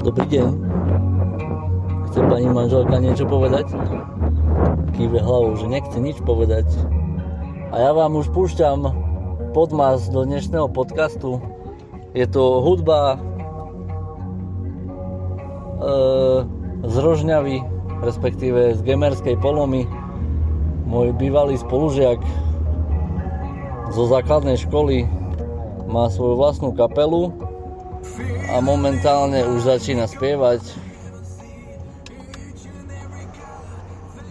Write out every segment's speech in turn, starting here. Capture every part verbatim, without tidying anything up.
Dobrý deň. Chce pani manželka niečo povedať? Kýve hlavou, že nechce nič povedať. A ja vám už púšťam podmas do dnešného podcastu. Je to hudba e, z Rožňavy, respektíve z Gemerskej polomy. Môj bývalý spolužiak zo základnej školy má svoju vlastnú kapelu a momentálne už začína spievať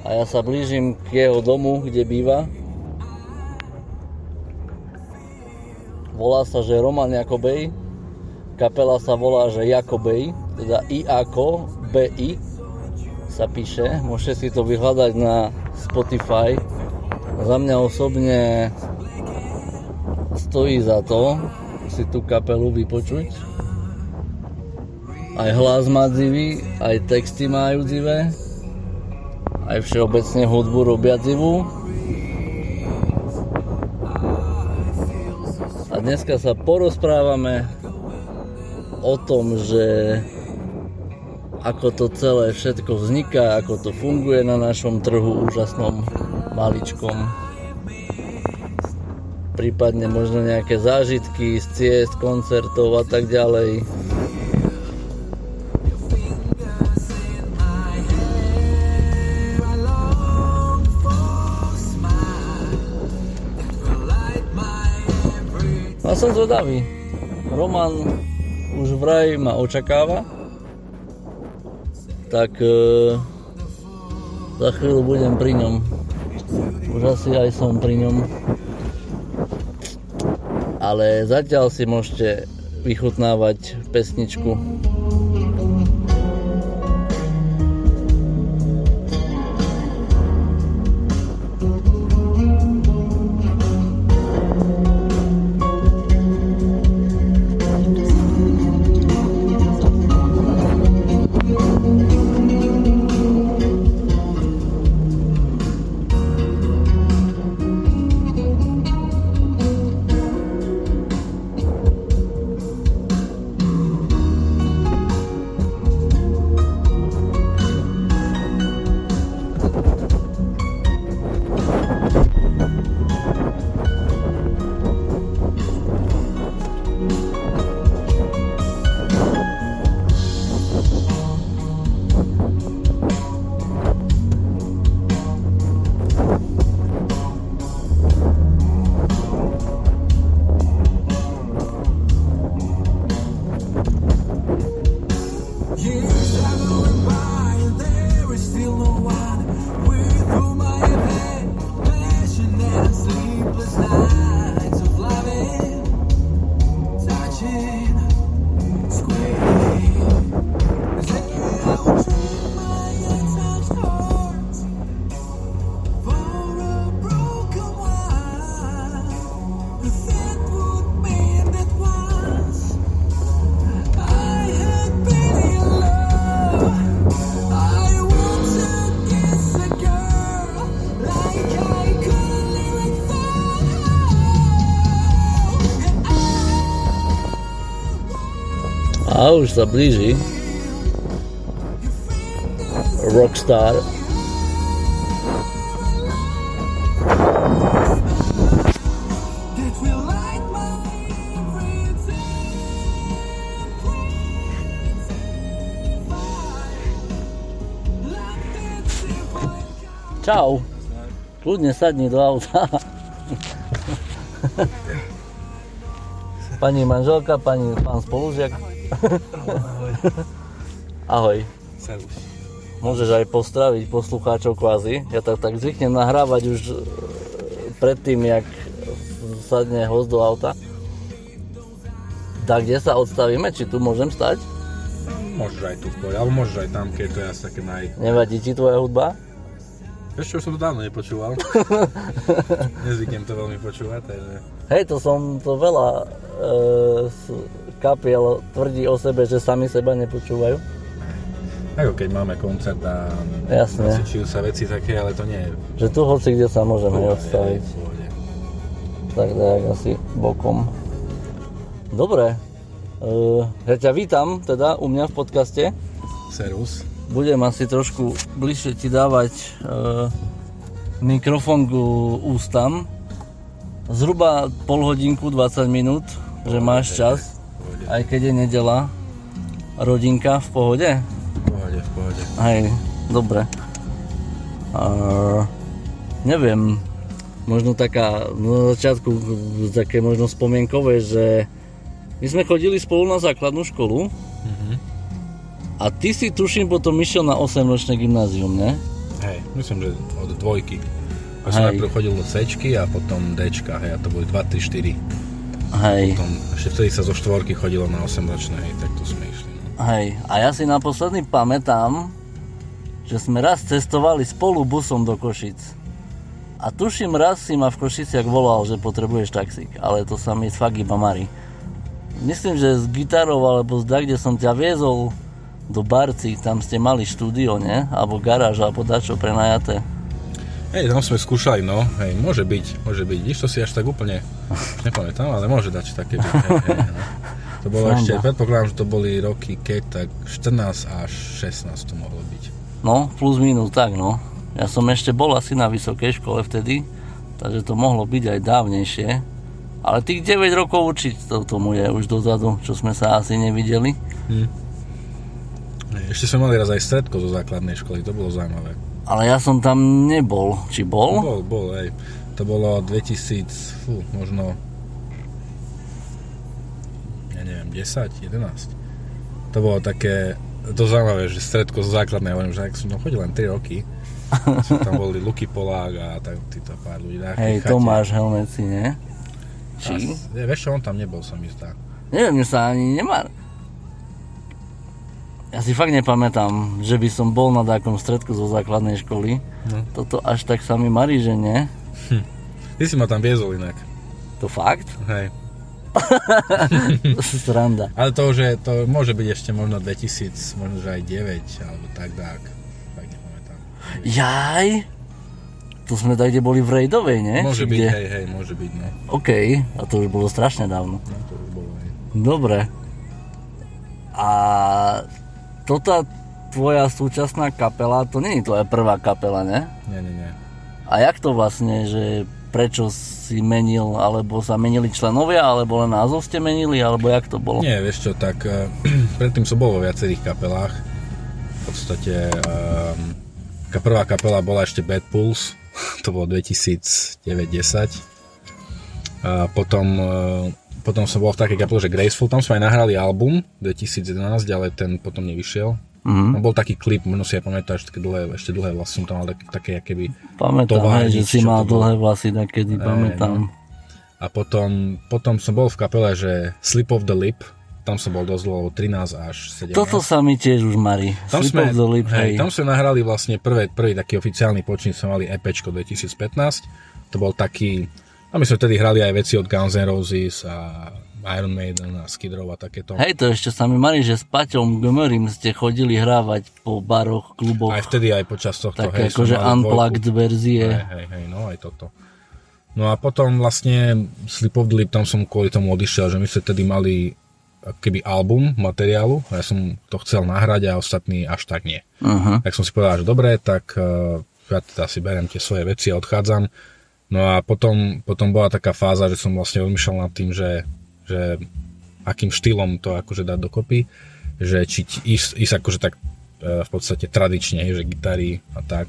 a ja sa blížim k jeho domu, kde býva. Volá sa, že Roman Jakobej, kapela sa volá, že Jakobej, teda I A K O B I sa píše, môžete si to vyhľadať na Spotify. Za mňa osobne stojí za to si tú kapelu vypočuť. Aj hlas má divý, aj texty majú divé, aj všeobecne hudbu robia divú. A dneska sa porozprávame o tom, že ako to celé všetko vzniká, ako to funguje na našom trhu úžasnom, maličkom. Prípadne možno nejaké zážitky z ciest, koncertov a tak ďalej. A som zvedavý. Roman už vraj ma očakáva. Tak e, za chvíľu budem pri ňom. Už asi aj som pri ňom. Ale zatiaľ si môžete vychutnávať pesničku. A už sa blíži Rockstar. Čau. Kľudne sadni do auta. Pani manželka, pani, pán spolužiak. Ahoj. Ahoj. Servus. Môžeš aj pozdraviť poslucháčov kvázi. Ja tak, tak zvyknem nahrávať už predtým, jak sadne host do auta. Tak kde sa odstavíme? Či tu môžem stať? Môžeš aj tu v pohľad, alebo môžeš aj tam, keď to je asi také naj... Nevadí ti tvoja hudba? Ešte už som to dávno nepočúval. Nezvyknem to veľmi počúvať, takže... Hej, to som to veľa e, kapiel tvrdí o sebe, že sami seba nepočúvajú. Ako keď máme koncert a nasičujú sa veci také, ale to nie je... Že tu hoci kde sa môžeme odstaviť. Tak dajak asi bokom. Dobre, Ja ťa vítam teda u mňa v podcaste. Servus. Budem asi trošku bližšie ti dávať e, mikrofón k ústam. Zhruba pol hodinku, dvadsať minút, pohode, že máš čas, pohode. Aj keď je nedeľa. Rodinka v pohode? V pohode, v pohode. Hej, dobre. E, neviem, možno taká, na začiatku také možno spomienkové, že my sme chodili spolu na základnú školu. Mhm. A ty si, tuším, potom išiel na osemročné gymnázium, ne? Hej, myslím, že od dvojky. Ja som najprv chodil do Cčky a potom Dčka, hej, a to boli dva, tri, štyri. Hej. Potom, ešte vtedy sa zo štvorky chodilo na osemročné, hej, tak to sme išli. No. Hej, a ja si naposledný pamätám, že sme raz cestovali spolu busom do Košic. A tuším, raz si ma v Košiciach volal, že potrebuješ taxík, ale to sa mi fakt iba marí. Myslím, že s gitarou, alebo zdakde som ťa viezol do Barci, tam ste mali štúdio, nie? Alebo garáž, alebo dačo prenajaté. Hej, tam sme skúšali, no. Hej, môže byť, môže byť. Nič to si až tak úplne nepamätám, ale môže dať také byť. Hej, hej, no. To bolo Sanda. Ešte, predpokladám, že to boli roky keď, tak štrnásť až šestnásť to mohlo byť. No, plus minus, tak no. Ja som ešte bol asi na vysokej škole vtedy, takže to mohlo byť aj dávnejšie. Ale tých deväť rokov určite to tomu je už dozadu, čo sme sa asi nevideli. Hm. Ešte sme mali raz aj stredko zo základnej školy, to bolo zaujímavé. Ale ja som tam nebol, či bol? Bol, bol, hej. To bolo dvetisíc, fú, možno, ja neviem, desať, jedenásť. To bolo také, to zaujímavé, že stredko zo základnej, hovorím, že som tam chodil len tri roky. Som tam boli Luky Polák a tak týto pár ľudí. Hej, Tomáš Helmeci, nie? Či? Ja, vieš čo, on tam nebol, sa mi zdá. Neviem, mne sa ani nemá... Ja si fakt nepamätám, že by som bol na takom stredku zo základnej školy. No. Toto až tak sa mi marí, že nie? Hm. Ty si ma tam viezol inak. To fakt? Hej. To sú sranda. Ale to, že to môže byť ešte možno dvetisíc, možno že aj deväť, alebo tak dák. Fakt nepamätám. Jaj! To sme tak, kde boli v Rejdovej, nie? Môže byť, hej, hej, môže byť, ne? Okej, okay. A to už bolo strašne dávno. No, to už bolo, hej. Dobre. A... Toto tvoja súčasná kapela, to nie je tvoja prvá kapela, ne? Nie, nie, nie. A jak to vlastne, že prečo si menil, alebo sa menili členovia, alebo len názov ste menili, alebo jak to bolo? Nie, vieš čo, tak uh, predtým som bol vo viacerých kapelách. V podstate uh, prvá kapela bola ešte Bad Pulse, to bolo dvetisícdeväť desať. Uh, potom... Uh, Potom som bol v takej kapele, že Graceful, tam sme aj nahrali album dvetisícjedenásť, ale ten potom nevyšiel. Mm-hmm. Bol taký klip, možno si aj pamätáš, také dlhé, ešte dlhé vlasy, som tam mal také, také akéby... Pamätám, hej, že si mal dlhé vlasy, takedy, pamätám. A potom, potom som bol v kapele, že Sleep of the Lip, tam som bol dosť dlho, trinásť až sedemnásť. Toto sa mi tiež už marí, tam Sleep sme, of the Lip, hej. Tam sme nahrali vlastne prvé, prvý taký oficiálny počin, sme mali EPčko dvetisícpätnásť, to bol taký... A my sme vtedy hrali aj veci od Guns N' Roses a Iron Maiden a Skidrov a takéto. Hej, to ešte sa mi marí, že s Paťom Gummerym ste chodili hrávať po baroch, kluboch. Aj vtedy, aj počas tohto. Také akože unplugged dvojku. Verzie. Hej, hej, hej, no aj toto. No a potom vlastne Sleep of the Lip, tam som kvôli tomu odišiel, že my sme vtedy mali keby album materiálu a ja som to chcel nahrať a ostatní až tak nie. Uh-huh. Tak som si povedal, že dobre, tak ja teda si beriem tie svoje veci a odchádzam. No a potom, potom bola taká fáza, že som vlastne rozmýšľal nad tým, že, že akým štýlom to akože dať dokopy, že či ísť, ísť akože tak e, v podstate tradične, že gitary a tak.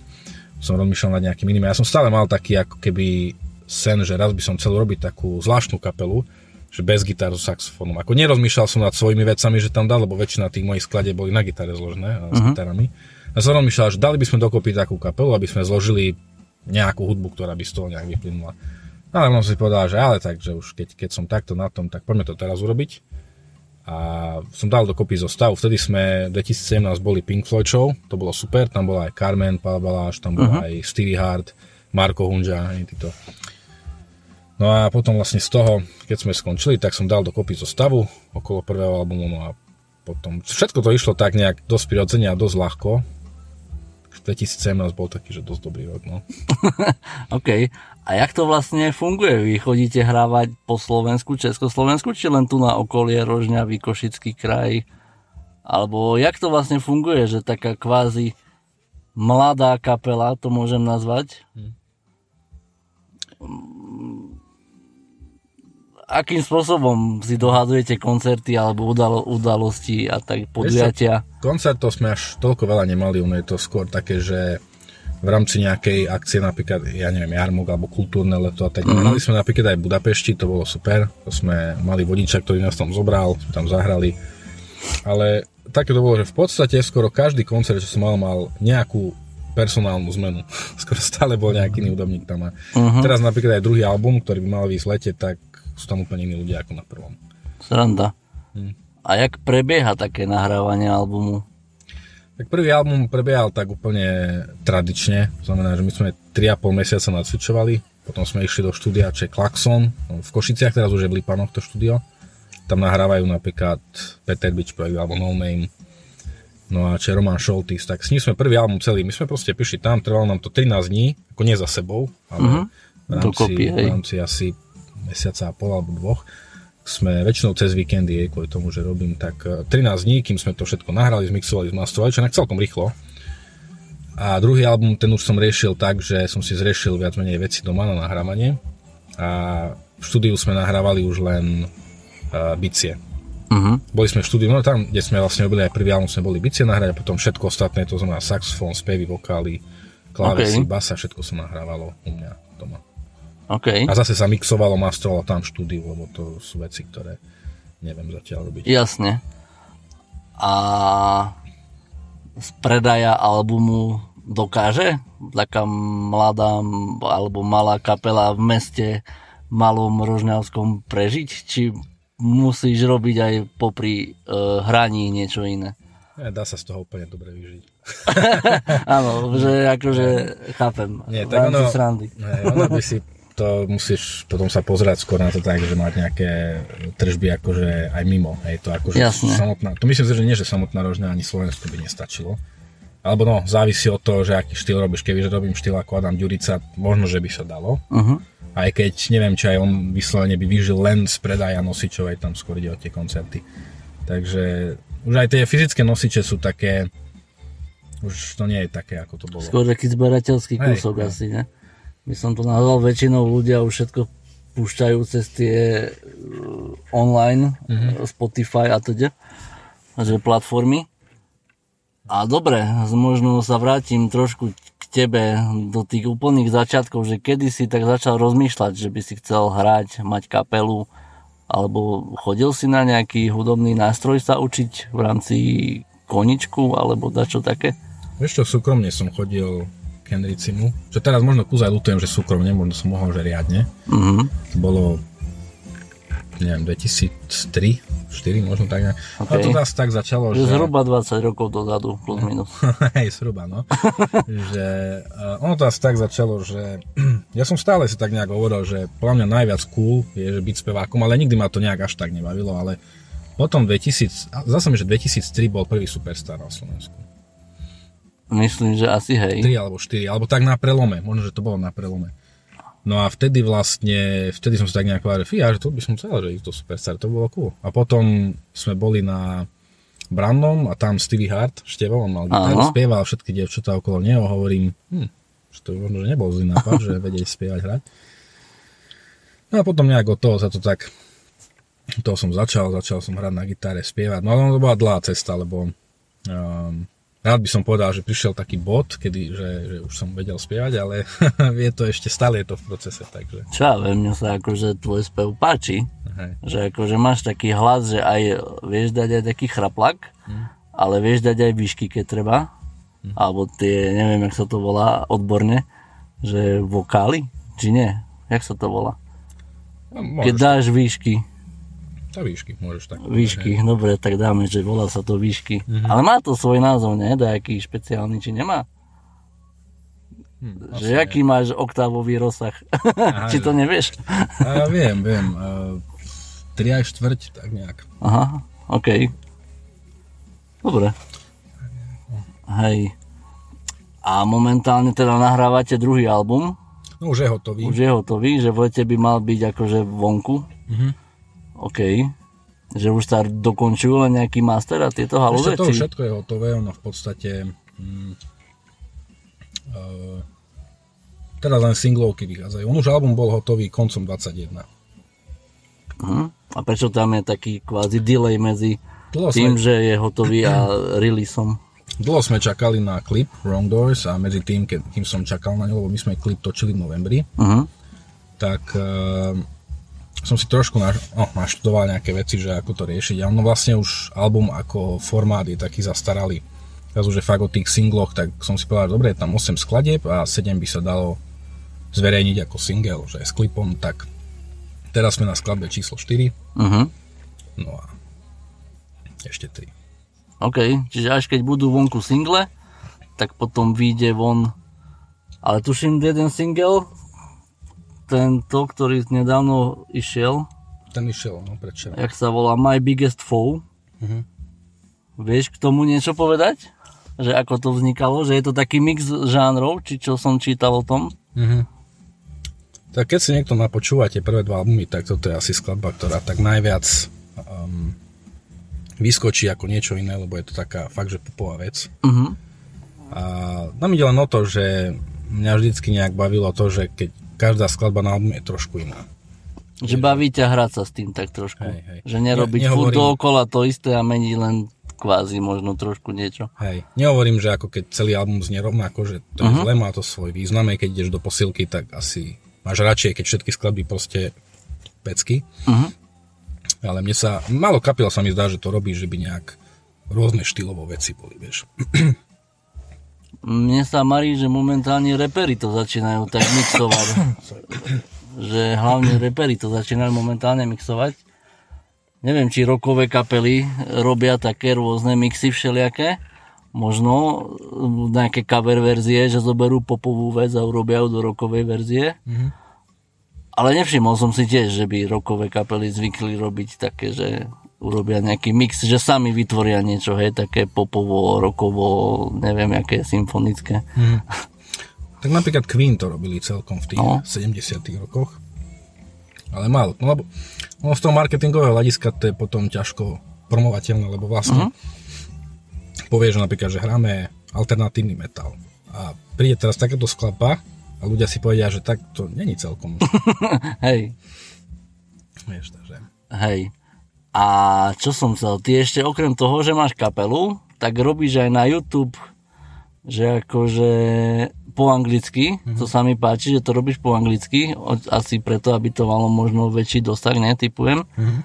Som rozmýšľal nad nejakým iným. Ja som stále mal taký ako keby sen, že raz by som chcel robiť takú zvláštnu kapelu, že bez gitáru s saxofónom. Ako nerozmýšľal som nad svojimi vecami, že tam dal, lebo väčšina tých mojich skladeb boli na gitare zložené, uh-huh. S gitarami. Ja som rozmýšľal, že dali by sme dokopy takú kapelu, aby sme zložili nejakú hudbu, ktorá by z toho nejak vyplynula. No ale som si povedal, že ale tak, že už keď, keď som takto na tom, tak poďme to teraz urobiť. A som dal dokopy zostavu. Vtedy sme v dvetisícsedemnásť boli Pink Floyd Show, to bolo super, tam bola aj Carmen Pabaláš, tam bola uh-huh. aj Stevie Hart, Marko Hunja, aj títo. No a potom vlastne z toho, keď sme skončili, tak som dal dokopy zostavu okolo prvého albumu, no a potom všetko to išlo tak nejak dosť prirodzene a dosť ľahko. dvetisícsedemnásť bol taký, že dosť dobrý rok, no. OK. A jak to vlastne funguje? Vy chodíte hrávať po Slovensku, Československu, či len tu na okolie Rožňavy, Košický kraj? Alebo jak to vlastne funguje, že taká kvázi mladá kapela, to môžem nazvať? Hm. Akým spôsobom si dohadujete koncerty alebo udalo, udalosti a tak podujatia? Koncert to sme až toľko veľa nemali, ono je to skôr také, že v rámci nejakej akcie, napríklad, ja neviem, jarmok alebo kultúrne leto a tak. Mm-hmm. Mali sme napríklad aj v Budapešti, to bolo super, to sme mali vodiča, ktorý nás tam zobral, sme tam zahrali, ale také to bolo, že v podstate skoro každý koncert, čo som mal, mal nejakú personálnu zmenu. Skoro stále bol nejaký iný hudobník tam. Uh-huh. Teraz napríklad aj druhý album, ktorý by mal výsť v lete, tak sú tam úplne iní ľudia ako na prvom. Sranda. Hm. A jak prebieha také nahrávanie albumu? Tak prvý album prebiehal tak úplne tradične. Znamená, že my sme tri a pol mesiaca nacvičovali, potom sme išli do štúdia Ček Laxon. V Košiciach, teraz už je v Lipanoch to štúdio. Tam nahrávajú napríklad Peter Byč projekt alebo No Name. No a Ček Roman Šoltis, tak s ním sme prvý album celý, my sme proste prišli tam, trvalo nám to trinásť dní, ako nie za sebou, ale uh-huh. v, rámci, kopí, v rámci asi mesiaca a pol alebo dvoch, sme väčšinou cez víkendy, kvôli tomu, že robím, tak trinásť dní, kým sme to všetko nahrali, zmixovali, zmastrovali, čo je celkom rýchlo. A druhý album, ten už som riešil tak, že som si zriešil viac menej veci doma na nahrávanie a v štúdiu sme nahrávali už len uh, bicie. Uh-huh. Boli sme v štúdiu, no tam, kde sme vlastne robili aj prvý album, sme boli bicie nahrať a potom všetko ostatné, to znamená saxofón, spevy, vokály, klávesy, okay. basa, všetko sa nahrávalo u mňa doma. Okay. A zase sa mixovalo, mastrovalo tam v štúdiu, lebo to sú veci, ktoré neviem zatiaľ robiť. Jasne. A z predaja albumu dokáže taká mladá alebo malá kapela v meste malom rožňavskom prežiť? Či musíš robiť aj popri e, hraní niečo iné. Dá sa z toho úplne dobre vyžiť. Áno, že akože chápem. Nie, tak ono, ne, ono by si to musíš potom sa pozerať skôr na to tak, že mať nejaké tržby akože aj mimo. Hej, to akože samotná, to myslím si, že nie, že samotná Rožňa ani Slovensko by nestačilo. Alebo no, závisí od toho, že aký štýl robíš. Kebyže robím štýl ako Adam Ďurica, možno, že by sa dalo. Uh-huh. Aj keď neviem, či aj on vyslovene by vyžil len z predaja nosičov, aj tam skôr ide o tie koncerty. Takže už aj tie fyzické nosiče sú také, už to nie je také, ako to bolo. Skôr taký zberateľský kúsok aj, asi, ne? My som to nazval, väčšinou ľudia už všetko púšťajú cez tie online, mm-hmm. Spotify a teda, takže platformy. A dobre, možno sa vrátim trošku k tebe do tých úplných začiatkov, že kedy si tak začal rozmýšľať, že by si chcel hrať, mať kapelu, alebo chodil si na nejaký hudobný nástroj sa učiť v rámci koničku, alebo dačo také? Vieš čo, súkromne som chodil k Henricimu, čo teraz možno kúzaj ľutujem, že súkromne, možno som mohol, že riadne. Mm-hmm. To bolo, neviem, dvetisíctri, štyri možno tak nejak. Okay. A to nás tak začalo, že... že... Zhruba dvadsať rokov dozadu, plus minus. Hej, zhruba, no. Že, uh, ono to nás tak začalo, že... ja som stále si tak nejak hovoril, že podľa mňa najviac cool je, že byť spevákom, ale nikdy ma to nejak až tak nebavilo, ale potom dvetisíc... Zase mi, že dvetisíctri bol prvý Superstar na Slovensku. Myslím, že asi hej. tri alebo štyri, alebo tak na prelome, možno, že to bolo na prelome. No a vtedy vlastne, vtedy som si tak nejak povedal, fíja, že to by som chcel, že ich to Superstar, to bolo cool. A potom sme boli na Brannom a tam Stevie Hart, Števo, on mal gitaru, spieval, všetky dievčatá okolo neho, hovorím, hm, že to možno, že nebol zlý nápad, že vedieť spievať, hrať. No a potom nejak od toho sa to tak, toho som začal, začal som hrať na gitare, spievať, no ale to bola dlhá cesta, lebo um, rád by som povedal, že prišiel taký bod, kedy, že, že už som vedel spievať, ale je to ešte, stále je to v procese, takže... Čo ja viem, mňa sa akože tvoj spev páči, Aha. že akože máš taký hlas, že aj vieš dať aj taký chraplak, hmm. ale vieš dať aj výšky, keď treba, hmm. alebo tie, neviem, jak sa to volá odborne, že vokály, či nie, jak sa to volá? No, keď dáš výšky... Tá výšky, môžeš tak. Výšky, ne? Dobre, tak dáme, že volá sa to výšky. Mm-hmm. Ale má to svoj názov, ne? Dajaký špeciálny, či nemá? Hm, že aký neviem. Máš oktávový rozsah? Aha, či to nevieš? A, viem, viem. tri a štvrť, tak nejak. Aha, okej. Okay. Dobre. Hej. A A momentálne teda nahrávate druhý album. No už je hotový. Už je hotový, že v lete by mal byť akože vonku. Mhm. OK. Že už sa dokončujú len nejaký master a tieto haloveci. To všetko je hotové, ono v podstate... Mm, uh, teda len singlovky vychádzajú. On už album bol hotový koncom dvadsaťjeden. Mhm. A prečo tam je taký kvázi delay medzi Dlho tým, sme... že je hotový a releaseom? Dlho sme čakali na klip Wrong Doors a medzi tým, kým som čakal na ňo, lebo my sme klip točili v novembri, uh-huh. tak uh, som si trošku na, oh, naštudoval nejaké veci, že ako to riešiť. A ono vlastne už album ako formát je taký zastaralý. Teraz už je fakt o tých singloch, tak som si povedal, dobre, je tam osem skladieb a sedem by sa dalo zverejniť ako single, že s klipom, tak teraz sme na skladbe číslo štyri. Uh-huh. No a ešte tri. OK, čiže až keď budú vonku single, tak potom vyjde von, ale tuším jeden single, tento, ktorý nedávno išiel. Ten išiel, no prečo? Jak sa volá My Biggest Foe. Uh-huh. Vieš k tomu niečo povedať? Že ako to vznikalo? Že je to taký mix žánrov, či čo som čítal o tom? Uh-huh. Tak keď si niekto napočúva tie prvé dva albumy, tak toto je asi skladba, ktorá tak najviac... Um, vyskočí ako niečo iné, lebo je to taká fakt, že popová vec. Uh-huh. A nám ide len o to, že mňa vždycky nejak bavilo to, že keď každá skladba na albume je trošku iná. Že je, baví ťa hrať sa s tým tak trošku. Hej, hej. Že nerobiť ne, furt dookola to isté a meniť len kvázi možno trošku niečo. Hej, nehovorím, že ako keď celý album znie rovnako, že to uh-huh. je zle, má to svoj význam, aj keď ideš do posilky, tak asi máš radšej, keď všetky skladby proste pecky. Uh-huh. Ale mne sa, málo kapiel sa mi zdá, že to robí, že by nejak rôzne štýlovo veci boli, vieš. Mne sa marí, že momentálne repery to začínajú tak mixovať. Že hlavne repery to začínajú momentálne mixovať. Neviem, či rockové kapely robia také rôzne mixy všelijaké. Možno nejaké cover verzie, že zoberú popovú vec a urobia do rockovej verzie. Mhm. Ale nevšimol som si tiež, že by rockové kapely zvykli robiť také, že urobia nejaký mix, že sami vytvoria niečo, hej, také popovo, rockovo, neviem, aké symfonické. Hmm. Tak napríklad Queen to robili celkom v tých no. sedemdesiatych rokoch, ale málo. No lebo no z toho marketingového hľadiska to je potom ťažko promovateľné, lebo vlastne mm-hmm. povieš napríklad, že hráme alternatívny metal a príde teraz takáto skladba, a ľudia si povedia, že tak to není celkom. Hej. Vieš, takže. Hej. A čo som chcel? Ty ešte okrem toho, že máš kapelu, tak robíš aj na YouTube, že akože po anglicky, mm-hmm. to sa mi páči, že to robíš po anglicky, asi preto, aby to malo možno väčší dosah, ne, typujem. Mm-hmm.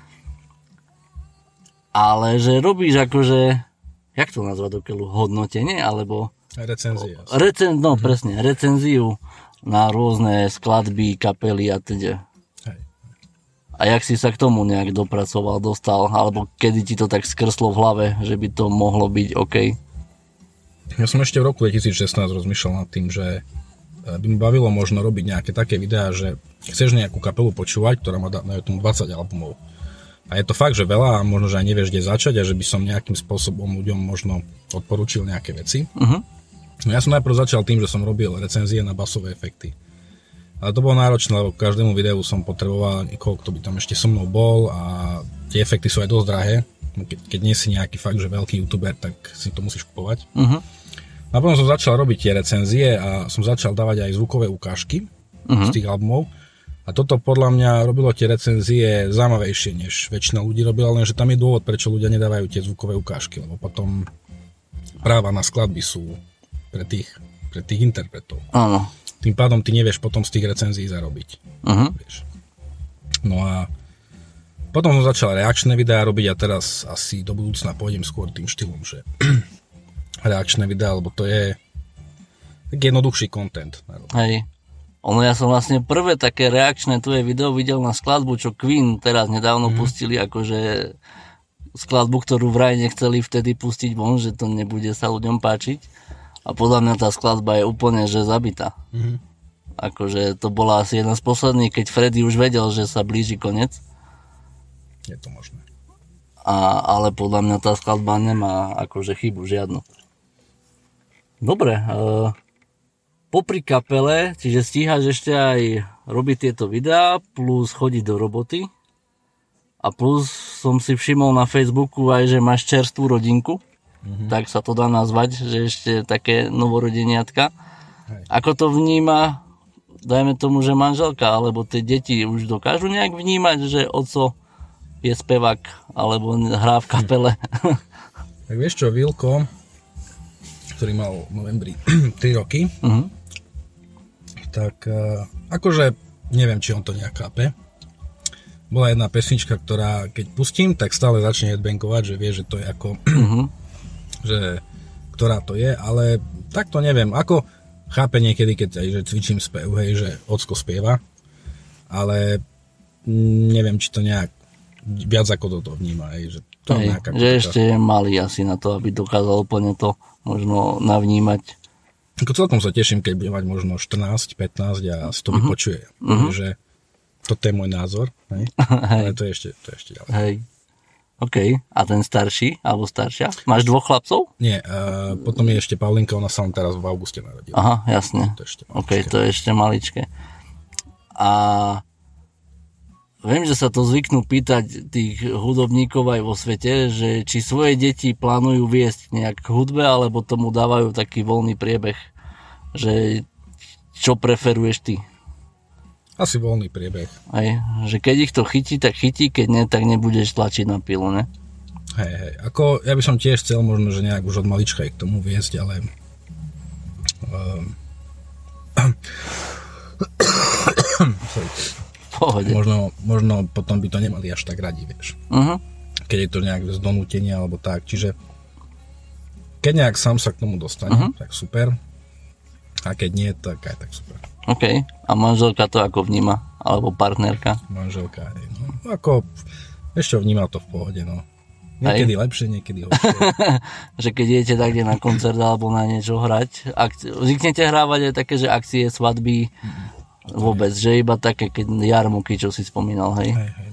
Ale že robíš akože, jak to nazvať dokeľu, hodnotenie, alebo... Recenzie. Recen, no, mm-hmm. presne, recenziu na rôzne skladby, kapely a teda. Hej. A jak si sa k tomu nejak dopracoval, dostal, alebo kedy ti to tak skrslo v hlave, že by to mohlo byť OK? Ja som ešte v roku dvetisícšestnásť rozmýšľal nad tým, že by mi bavilo možno robiť nejaké také videá, že chceš nejakú kapelu počúvať, ktorá má na YouTube dvadsať albumov. A je to fakt, že veľa a možno, že aj nevieš, kde začať a že by som nejakým spôsobom ľuďom možno odporúčil nejaké veci. Uh-huh. No ja som najprv začal tým, že som robil recenzie na basové efekty. Ale to bolo náročné, lebo k každému videu som potreboval niekoho, kto by tam ešte so mnou bol a tie efekty sú aj dosť drahé. Ke- keď nie si nejaký fakt, že veľký youtuber, tak si to musíš kupovať. Uh-huh. A potom som začal robiť tie recenzie a som začal dávať aj zvukové ukážky uh-huh. z tých albumov. A toto podľa mňa robilo tie recenzie zaujímavejšie, než väčšina ľudí robila, lenže tam je dôvod, prečo ľudia nedávajú tie zvukové ukážky, lebo potom práva na skladby sú pre tých, pre tých interpretov. Áno. Tým pádom ty nevieš potom z tých recenzií zarobiť. Uh-huh. Vieš. No a potom som začal reakčné videá robiť a teraz asi do budúcna pôjdem skôr tým štýlom, že reakčné videá, lebo to je tak jednoduchší content. Hej. Ono, ja som vlastne prvé také reakčné tvoje video videl na skladbu, čo Queen teraz nedávno mm. pustili, akože skladbu, ktorú vraj nechceli vtedy pustiť von, že to nebude sa ľuďom páčiť. A podľa mňa tá skladba je úplne, že zabitá. Mm-hmm. Akože to bola asi jedna z posledných, keď Freddy už vedel, že sa blíži koniec. Je to možné. A, ale podľa mňa tá skladba nemá akože chybu žiadnu. Dobre, e, popri kapele, čiže stíhaš ešte aj robiť tieto videá, plus chodiť do roboty. A plus som si všimol na Facebooku aj, že máš čerstvú rodinku. Mm-hmm. Tak sa to dá nazvať, že ešte také novorodeniatka. Hej. Ako to vníma, dajme tomu, že manželka, alebo tie deti už dokážu nejak vnímať, že oco je spevák, alebo hrá v kapele. Hm. Tak vieš čo, Vilko, ktorý mal v novembri tri roky, uh-huh. tak akože neviem, či on to nejak chápe. Bola jedna pesnička, ktorá keď pustím, tak stále začne headbankovať, že vie, že to je ako, uh-huh. že ktorá to je, ale tak to neviem, ako chápe niekedy, keď aj, že cvičím spev, hej, že ocko spieva, ale neviem, či to nejak viac ako toto vníma, hej, že to hej, nejaká, že ešte je malý asi na to, aby dokázal úplne to možno navnímať. Ako celkom sa teším, keď bude mať možno štrnásť, pätnásť a si to uh-huh. vypočuje. Uh-huh. Takže toto je môj názor. Hej? Ale to je ešte, to je ešte ďalej. Hej. OK. A ten starší, alebo staršia? Máš dvoch chlapcov? Nie. Uh, potom je ešte Pavlinka, ona sa len teraz v auguste narodila. Aha, jasne. To je ešte OK, to je ešte maličké. A viem, že sa to zvyknú pýtať tých hudobníkov aj vo svete, že či svoje deti plánujú viesť nejak k hudbe, alebo tomu dávajú taký voľný priebeh. Že čo preferuješ ty? Asi voľný priebeh. Aj, že keď ich to chytí, tak chytí, keď nie, tak nebudeš tlačiť na pilu, ne? Hej, hej. Ako ja by som tiež chcel možno, že nejak už od malička k tomu viesť, ale um... sorry. Možno, možno potom by to nemali až tak radi, vieš. Uh-huh. Keď je to nejak z donútenia alebo tak. Čiže keď nejak sám sa k tomu dostane, uh-huh. tak super. A keď nie, tak aj tak super. OK. A manželka to ako vníma? Alebo partnerka? Manželka aj. No, ako ešte vníma to v pohode, no. Niekedy aj lepšie, niekedy horšie. Že keď idete takde na koncert alebo na niečo hrať, akci- zvyknete hrávať aj také, že akcie, svadby... Uh-huh. Vôbec, že iba také, keď jarmuky, čo si spomínal, hej? Hej, hej.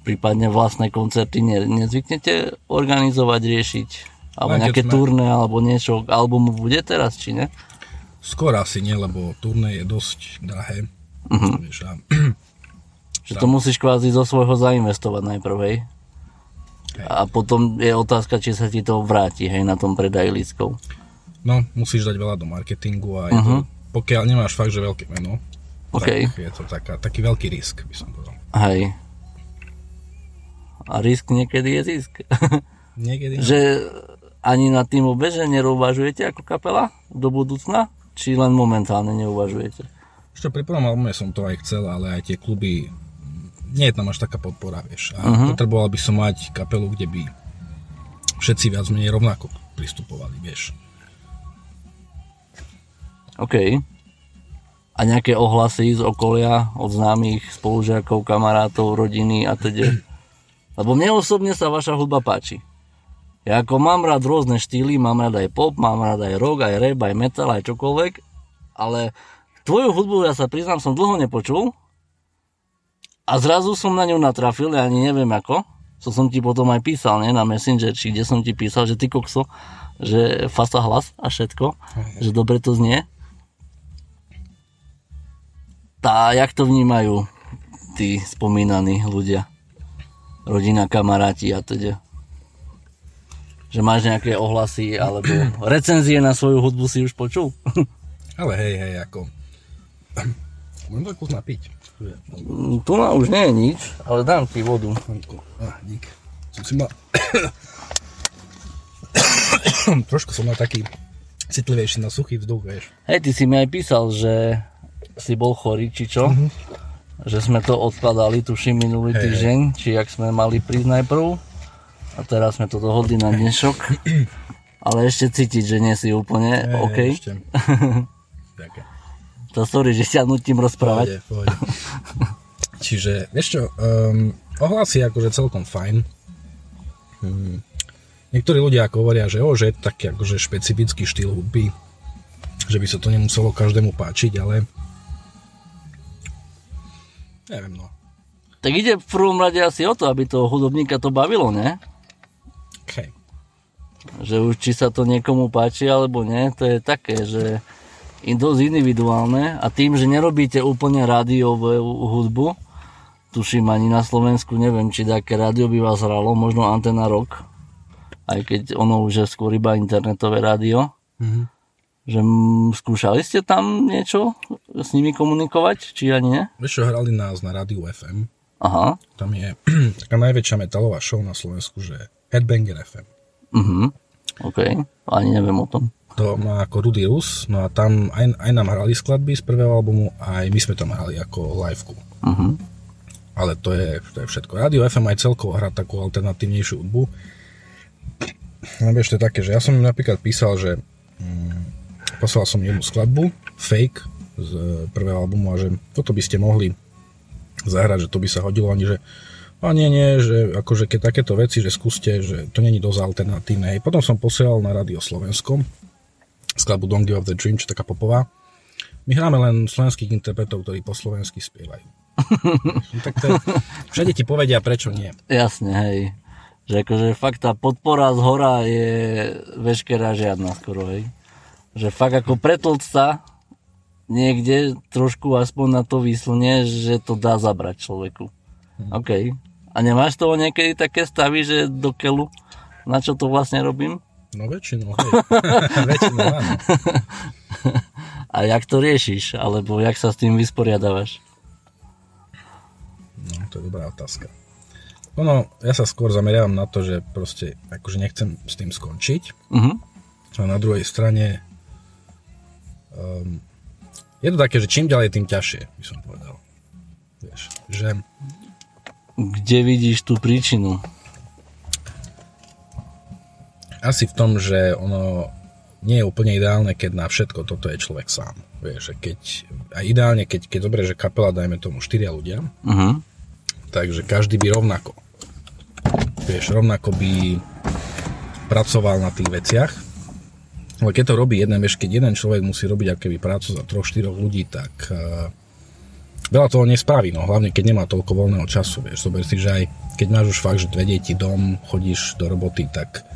Prípadne vlastné koncerty ne, nezvyknete organizovať, riešiť? Alebo nejaké sme... turné, alebo niečo, albumu bude teraz, či ne? Skôr asi nie, lebo turné je dosť drahé. Uh-huh. Vieš, a... že to musíš kvázi zo svojho zainvestovať najprv, hej? Hej. A potom je otázka, či sa ti to vráti, hej, na tom predaji lístkov. No, musíš dať veľa do marketingu a uh-huh. to, pokiaľ nemáš fakt, že veľké meno, okay. Tak je to taká, taký veľký risk, by som povedal. Hej. A risk niekedy je zisk. Niekedy. Že ani nad tým obeženie neuvažujete ako kapela do budúcna? Či len momentálne neuvažujete? Ešte pri prvom albume som to aj chcel, ale aj tie kluby, nie je tam až taká podpora, vieš. A uh-huh. potreboval by som mať kapelu, kde by všetci viac menej rovnako pristupovali, vieš. OK. A nejaké ohlasy z okolia, od známych, spolužiakov, kamarátov, rodiny a teda. Lebo mne osobne sa vaša hudba páči. Ja ako mám rád rôzne štýly, mám rád aj pop, mám rád aj rock, aj rap, aj metal, aj čokoľvek, ale tvoju hudbu, ja sa priznám, som dlho nepočul a zrazu som na ňu natrafil, ja ani neviem ako, čo som ti potom aj písal, nie? Na Messenger, či kde som ti písal, že ty kokso, že fasa hlas a všetko, že dobre to znie. A jak to vnímajú tí spomínaní ľudia? Rodina, kamaráti a teda. Že máš nejaké ohlasy alebo recenzie na svoju hudbu si už počul? Ale hej, hej, ako... Môžem to kus napiť. Tu na už nie je nič, ale dám ti vodu. Ah, dík. Som si mal... Trošku som mal taký citlivejší na suchý vzduch, vieš. Hej, ty si mi aj písal, že... si bol chorý, či čo? Uh-huh. Že sme to odpadali, tuším, minulý hey, týždeň, či jak sme mali prísť najprv. A teraz sme to dohodli na dnešok. Ale ešte cítiť, že nie si úplne hey, OK. Ešte. To sorry, že ťa nutím rozprávať. Pohode, pohode. Čiže, vieš čo, um, ohlasy akože celkom fajn. Hmm. Niektorí ľudia ako hovoria, že, oh, že je to taký akože špecifický štýl hudby, že by sa to nemuselo každému páčiť, ale neviem, no. Tak ide v prvom rade asi o to, aby toho hudobníka to bavilo, ne? Hej. Že už či sa to niekomu páči, alebo nie, to je také, že dosť individuálne a tým, že nerobíte úplne rádiovú hudbu, tuším ani na Slovensku, neviem, či také rádio by vás hralo, možno Anténa Rock, aj keď ono už je skôr iba internetové rádio. Mm-hmm. Že m, skúšali ste tam niečo s nimi komunikovať, či ani nie? Vieš čo, hrali nás na Rádiu ef em. Aha. Tam je taká najväčšia metalová show na Slovensku, že Banger ef em. Mhm, ok, ani neviem o tom. To má ako Rudy Rus, no a tam aj, aj nám hrali skladby z prvého albumu, aj my sme tam hrali ako liveku. Mhm. Ale to je, to je všetko. Rádio ef em aj celkovo hrá takú alternatívnejšiu hudbu. No vieš, to je také, že ja som napríklad písal, že mm, poslal som jednu skladbu, Fake, z prvého albumu a že toto by ste mohli zahrať, že to by sa hodilo, ani že a nie, nie, že akože keď takéto veci, že skúste, že to není dosť alternatívne. Hej. Potom som posielal na Rádio Slovensko skladbu Don't Give Up the Dream, čo taká popová. My hráme len slovenských interpretov, ktorí po slovensky spievajú. Tak to všade ti povedia, prečo nie. Jasne, hej. Že akože fakt tá podpora z hora je veškerá žiadna skoro, hej. Že fakt ako pretlč sa niekde trošku aspoň na to výslnie, že to dá zabrať človeku. Hm. OK. A nemáš toho niekedy také stavy, že do keľu, na čo to vlastne robím? No väčšinou, hej. Väčšinou, áno. A jak to riešiš? Alebo jak sa s tým vysporiadávaš? No, to je dobrá otázka. No, no ja sa skôr zameriavam na to, že proste akože nechcem s tým skončiť. Uh-huh. A na druhej strane um, je to také, že čím ďalej, tým ťažšie, by som povedal. Vieš, že... Kde vidíš tú príčinu? Asi v tom, že ono nie je úplne ideálne, keď na všetko toto je človek sám. Vieš, že keď, a ideálne, keď, keď dobre, že kapela, dajme tomu štyria ľudia, uh-huh. takže každý by rovnako, vieš, rovnako by pracoval na tých veciach, ale keď to robí jeden, vieš, keď jeden človek musí robiť akéby prácu za troch, štyroch ľudí, tak uh, veľa toho nespraví, no hlavne keď nemá toľko voľného času, vieš, zober si, že aj keď máš už fakt, že dve deti, dom, chodíš do roboty, tak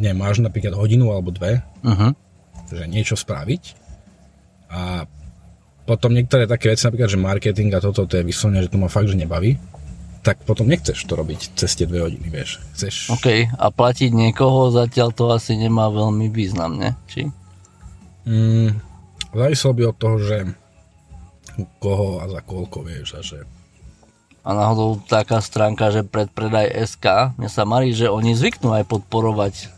neviem, máš napríklad hodinu alebo dve, uh-huh. že niečo spraviť. A potom niektoré také veci, napríklad, že marketing a toto, to je vyslovene, že to ma fakt, že nebaví, tak potom nechceš to robiť cez tie dve hodiny, vieš. Chceš... OK, a platiť niekoho zatiaľ to asi nemá veľmi význam, ne? Či? Mm, závislo by od toho, že koho a za koľko, vieš, a že... A náhodou taká stránka, že predpredaj es ká, mne sa marí, že oni zvyknú aj podporovať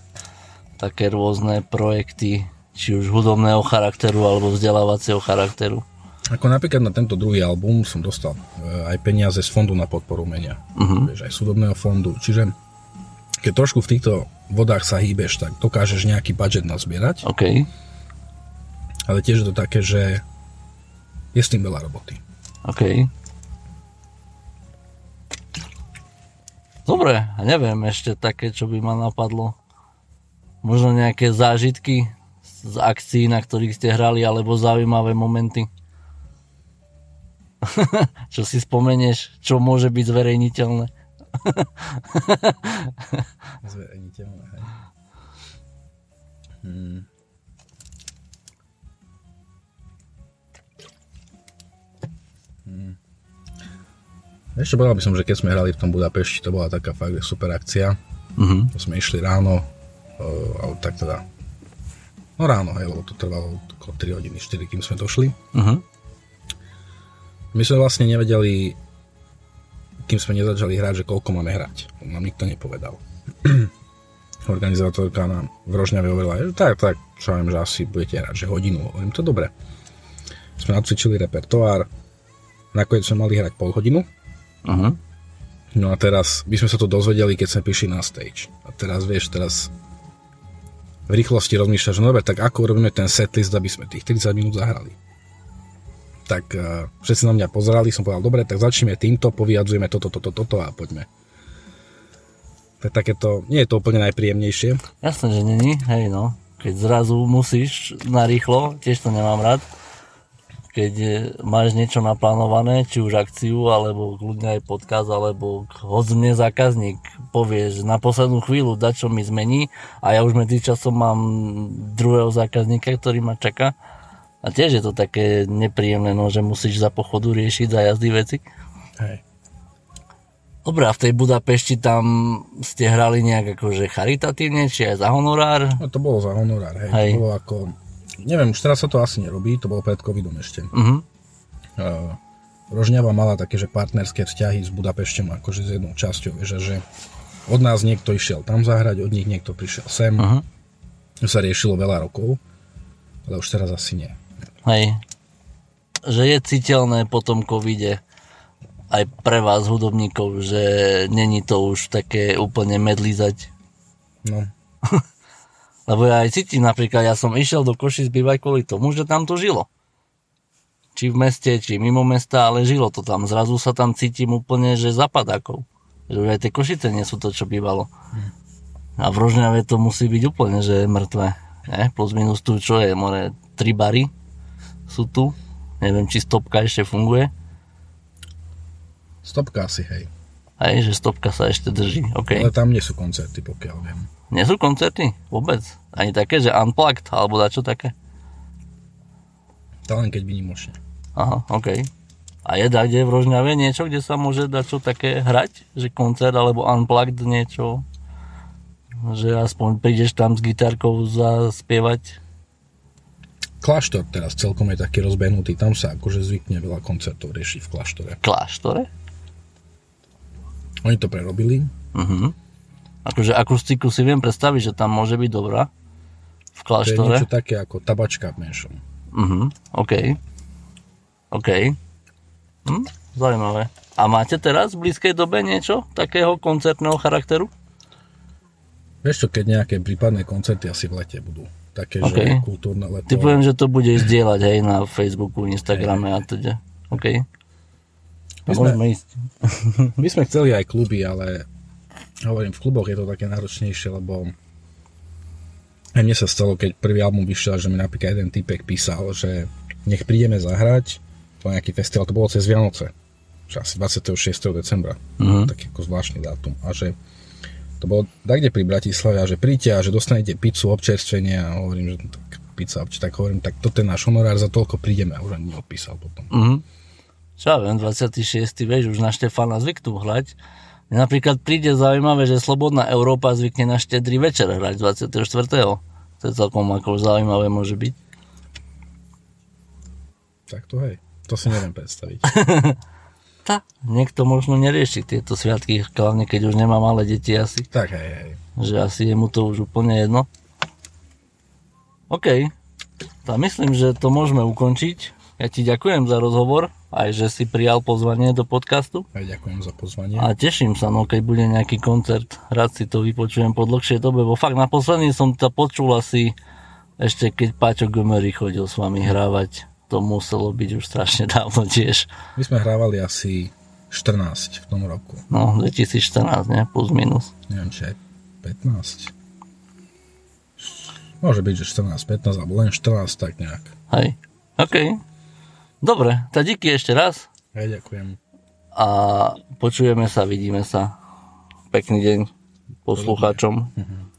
také rôzne projekty, či už hudobného charakteru alebo vzdelávacieho charakteru. Ako napríklad na tento druhý album som dostal aj peniaze z fondu na podporu umenia. Uh-huh. Vieš, aj súdobného fondu. Čiže keď trošku v týchto vodách sa hýbeš, tak dokážeš nejaký budget nazbierať. OK. Ale tiež je to také, že je s tým veľa roboty. OK. Dobre, neviem ešte také, čo by ma napadlo. Možno nejaké zážitky z akcií, na ktorých ste hrali, alebo zaujímavé momenty. Čo si spomenieš? Čo môže byť zverejniteľné? Zverejniteľné, hej. Hmm. Hmm. Ešte povedal by som, že keď sme hrali v tom Budapešti, to bola taká fakt super akcia. Mm-hmm. To sme išli ráno, ale tak teda no ráno, hej, lebo to trvalo okolo tri hodiny, štyri, kým sme došli. Uh-huh. My sme vlastne nevedeli, kým sme nezačali hrať, že koľko máme hrať. Nám nikto nepovedal. Organizátorka nám v Rožňave hovorila, že tak, tak, čo viem, že asi budete hrať, že hodinu. Hovorím, to dobre. Sme nacvičili repertoár, nakoniec sme mali hrať pol hodinu. Uh-huh. No a teraz, my sme sa to dozvedeli, keď sme prišli na stage. A teraz, vieš, teraz... v rýchlosti rozmýšľaš, že no dobre, tak ako robíme ten setlist, aby sme tých tridsať minút zahrali. Tak uh, všetci na mňa pozerali, som povedal, dobre, tak začneme týmto, povyjadzujeme toto, toto, toto a poďme. Tak takéto, nie je to úplne najpríjemnejšie. Jasné, že není, hej no. Keď zrazu musíš narýchlo, tiež to nemám rád. Keď máš niečo naplánované, či už akciu, alebo kľudne aj podcast, alebo hoď mne zákazník, povieš na poslednú chvíľu dať, čo mi zmení a ja už medzi časom mám druhého zákazníka, ktorý ma čaká, A tiež je to také nepríjemné, no, že musíš za pochodu riešiť za jazdy veci. Hej. Dobre, a v tej Budapešti tam ste hrali nejak akože charitatívne, či aj za honorár? No, to bolo za honorár, hej. hej. To bolo ako, neviem, už teraz sa to asi nerobí, to bolo pred covidom ešte. Uh-huh. Uh, Rožňava mala také, že partnerské vzťahy s Budapešťom, akože s jednou časťou, že, že od nás niekto išiel tam zahrať, od nich niekto prišiel sem. Uh-huh. To sa riešilo veľa rokov, ale už teraz asi nie. Hej. Že je citeľné po tom covide aj pre vás hudobníkov, že není to už také úplne medlízať. No. Lebo ja aj cítim, napríklad ja som išiel do Košic bývať kvôli tomu, že tam to žilo. Či v meste, či mimo mesta, ale žilo to tam. Zrazu sa tam cítim úplne, že zapadákov. Že už aj tie Košice nie sú to, čo bývalo. Hmm. A v Rožňave to musí byť úplne, že je mŕtve. Ne? Plus minus tu, čo je, more, tri bary sú tu. Neviem, či stopka ešte funguje. Stopka asi, hej. Aj, že stopka sa ešte drží, okej. Okay. Ale tam nie sú koncerty, pokiaľ viem. Nie sú koncerty? Vôbec? Ani také, že unplugged, alebo dačo také? To len keď výnimočne. Aha, okej. Okay. A je dáde v Rožňave niečo, kde sa môže dačo také hrať? Že koncert, alebo unplugged niečo? Že aspoň prídeš tam s gitárkou zaspievať? Kláštor teraz celkom je taký rozbehnutý. Tam sa akože zvykne veľa koncertov rieši v kláštore. Kláštore? Oni to prerobili. Uh-huh. Akože akustiku si viem predstaviť, že tam môže byť dobrá v kláštore. To je niečo také ako tabačka v menšom. Uh-huh. OK. OK. Hm? Zaujímavé. A máte teraz v blízkej dobe niečo takého koncertného charakteru? Vieš čo, keď nejaké prípadné koncerty asi v lete budú. Také, okay. Že kultúrne leto. Ty poviem, že to budeš zdieľať, hej, na Facebooku, Instagrame a teda. OK. My sme, my sme chceli aj kluby, ale hovorím, v kluboch je to také náročnejšie, lebo aj mne sa stalo, keď prvý album vyšiel, že mi napríklad jeden typek písal, že nech prídeme zahrať na nejaký festival, to bolo cez Vianoce, asi dvadsiateho šiesteho decembra, mm-hmm. Taký ako zvláštny dátum, a že to bolo takde pri Bratislave, že príďte a že dostanete pizzu, občerstvenie, a hovorím, že tak pizza, občer, tak hovorím, tak toto je náš honorár, za toľko prídeme, a už ani neodpísal potom. Mm-hmm. Čo ja viem, dvadsiateho šiesteho vieš, už na Štefána zvyknú hrať. Napríklad príde zaujímavé, že Slobodná Európa zvykne na Štedrý večer hrať dvadsiateho štvrtého To je celkom ako zaujímavé môže byť. Tak to hej, to si neviem predstaviť. Ta. Niekto možno nerieši tieto sviatky, hlavne keď už nemá malé deti asi. Tak hej, hej. Že asi je mu to už úplne jedno. OK. Tak myslím, že to môžeme ukončiť. Ja ti ďakujem za rozhovor, aj že si prijal pozvanie do podcastu. Aj ďakujem za pozvanie. A teším sa, no keď bude nejaký koncert, rád si to vypočujem po dlhšej dobe, bo fakt naposledný som to počul asi ešte keď Paťo Gummery chodil s vami hrávať. To muselo byť už strašne dávno tiež. My sme hrávali asi štrnásť v tom roku. No, dvetisícštrnásť, ne? Plus, minus. Neviem, či aj pätnásť. Môže byť, že štrnásť, pätnásť, alebo len štrnásť, tak nejak. Hej, okej. Okay. Dobre, tak díky ešte raz. Hej, ďakujem. A počujeme sa, vidíme sa. Pekný deň poslucháčom.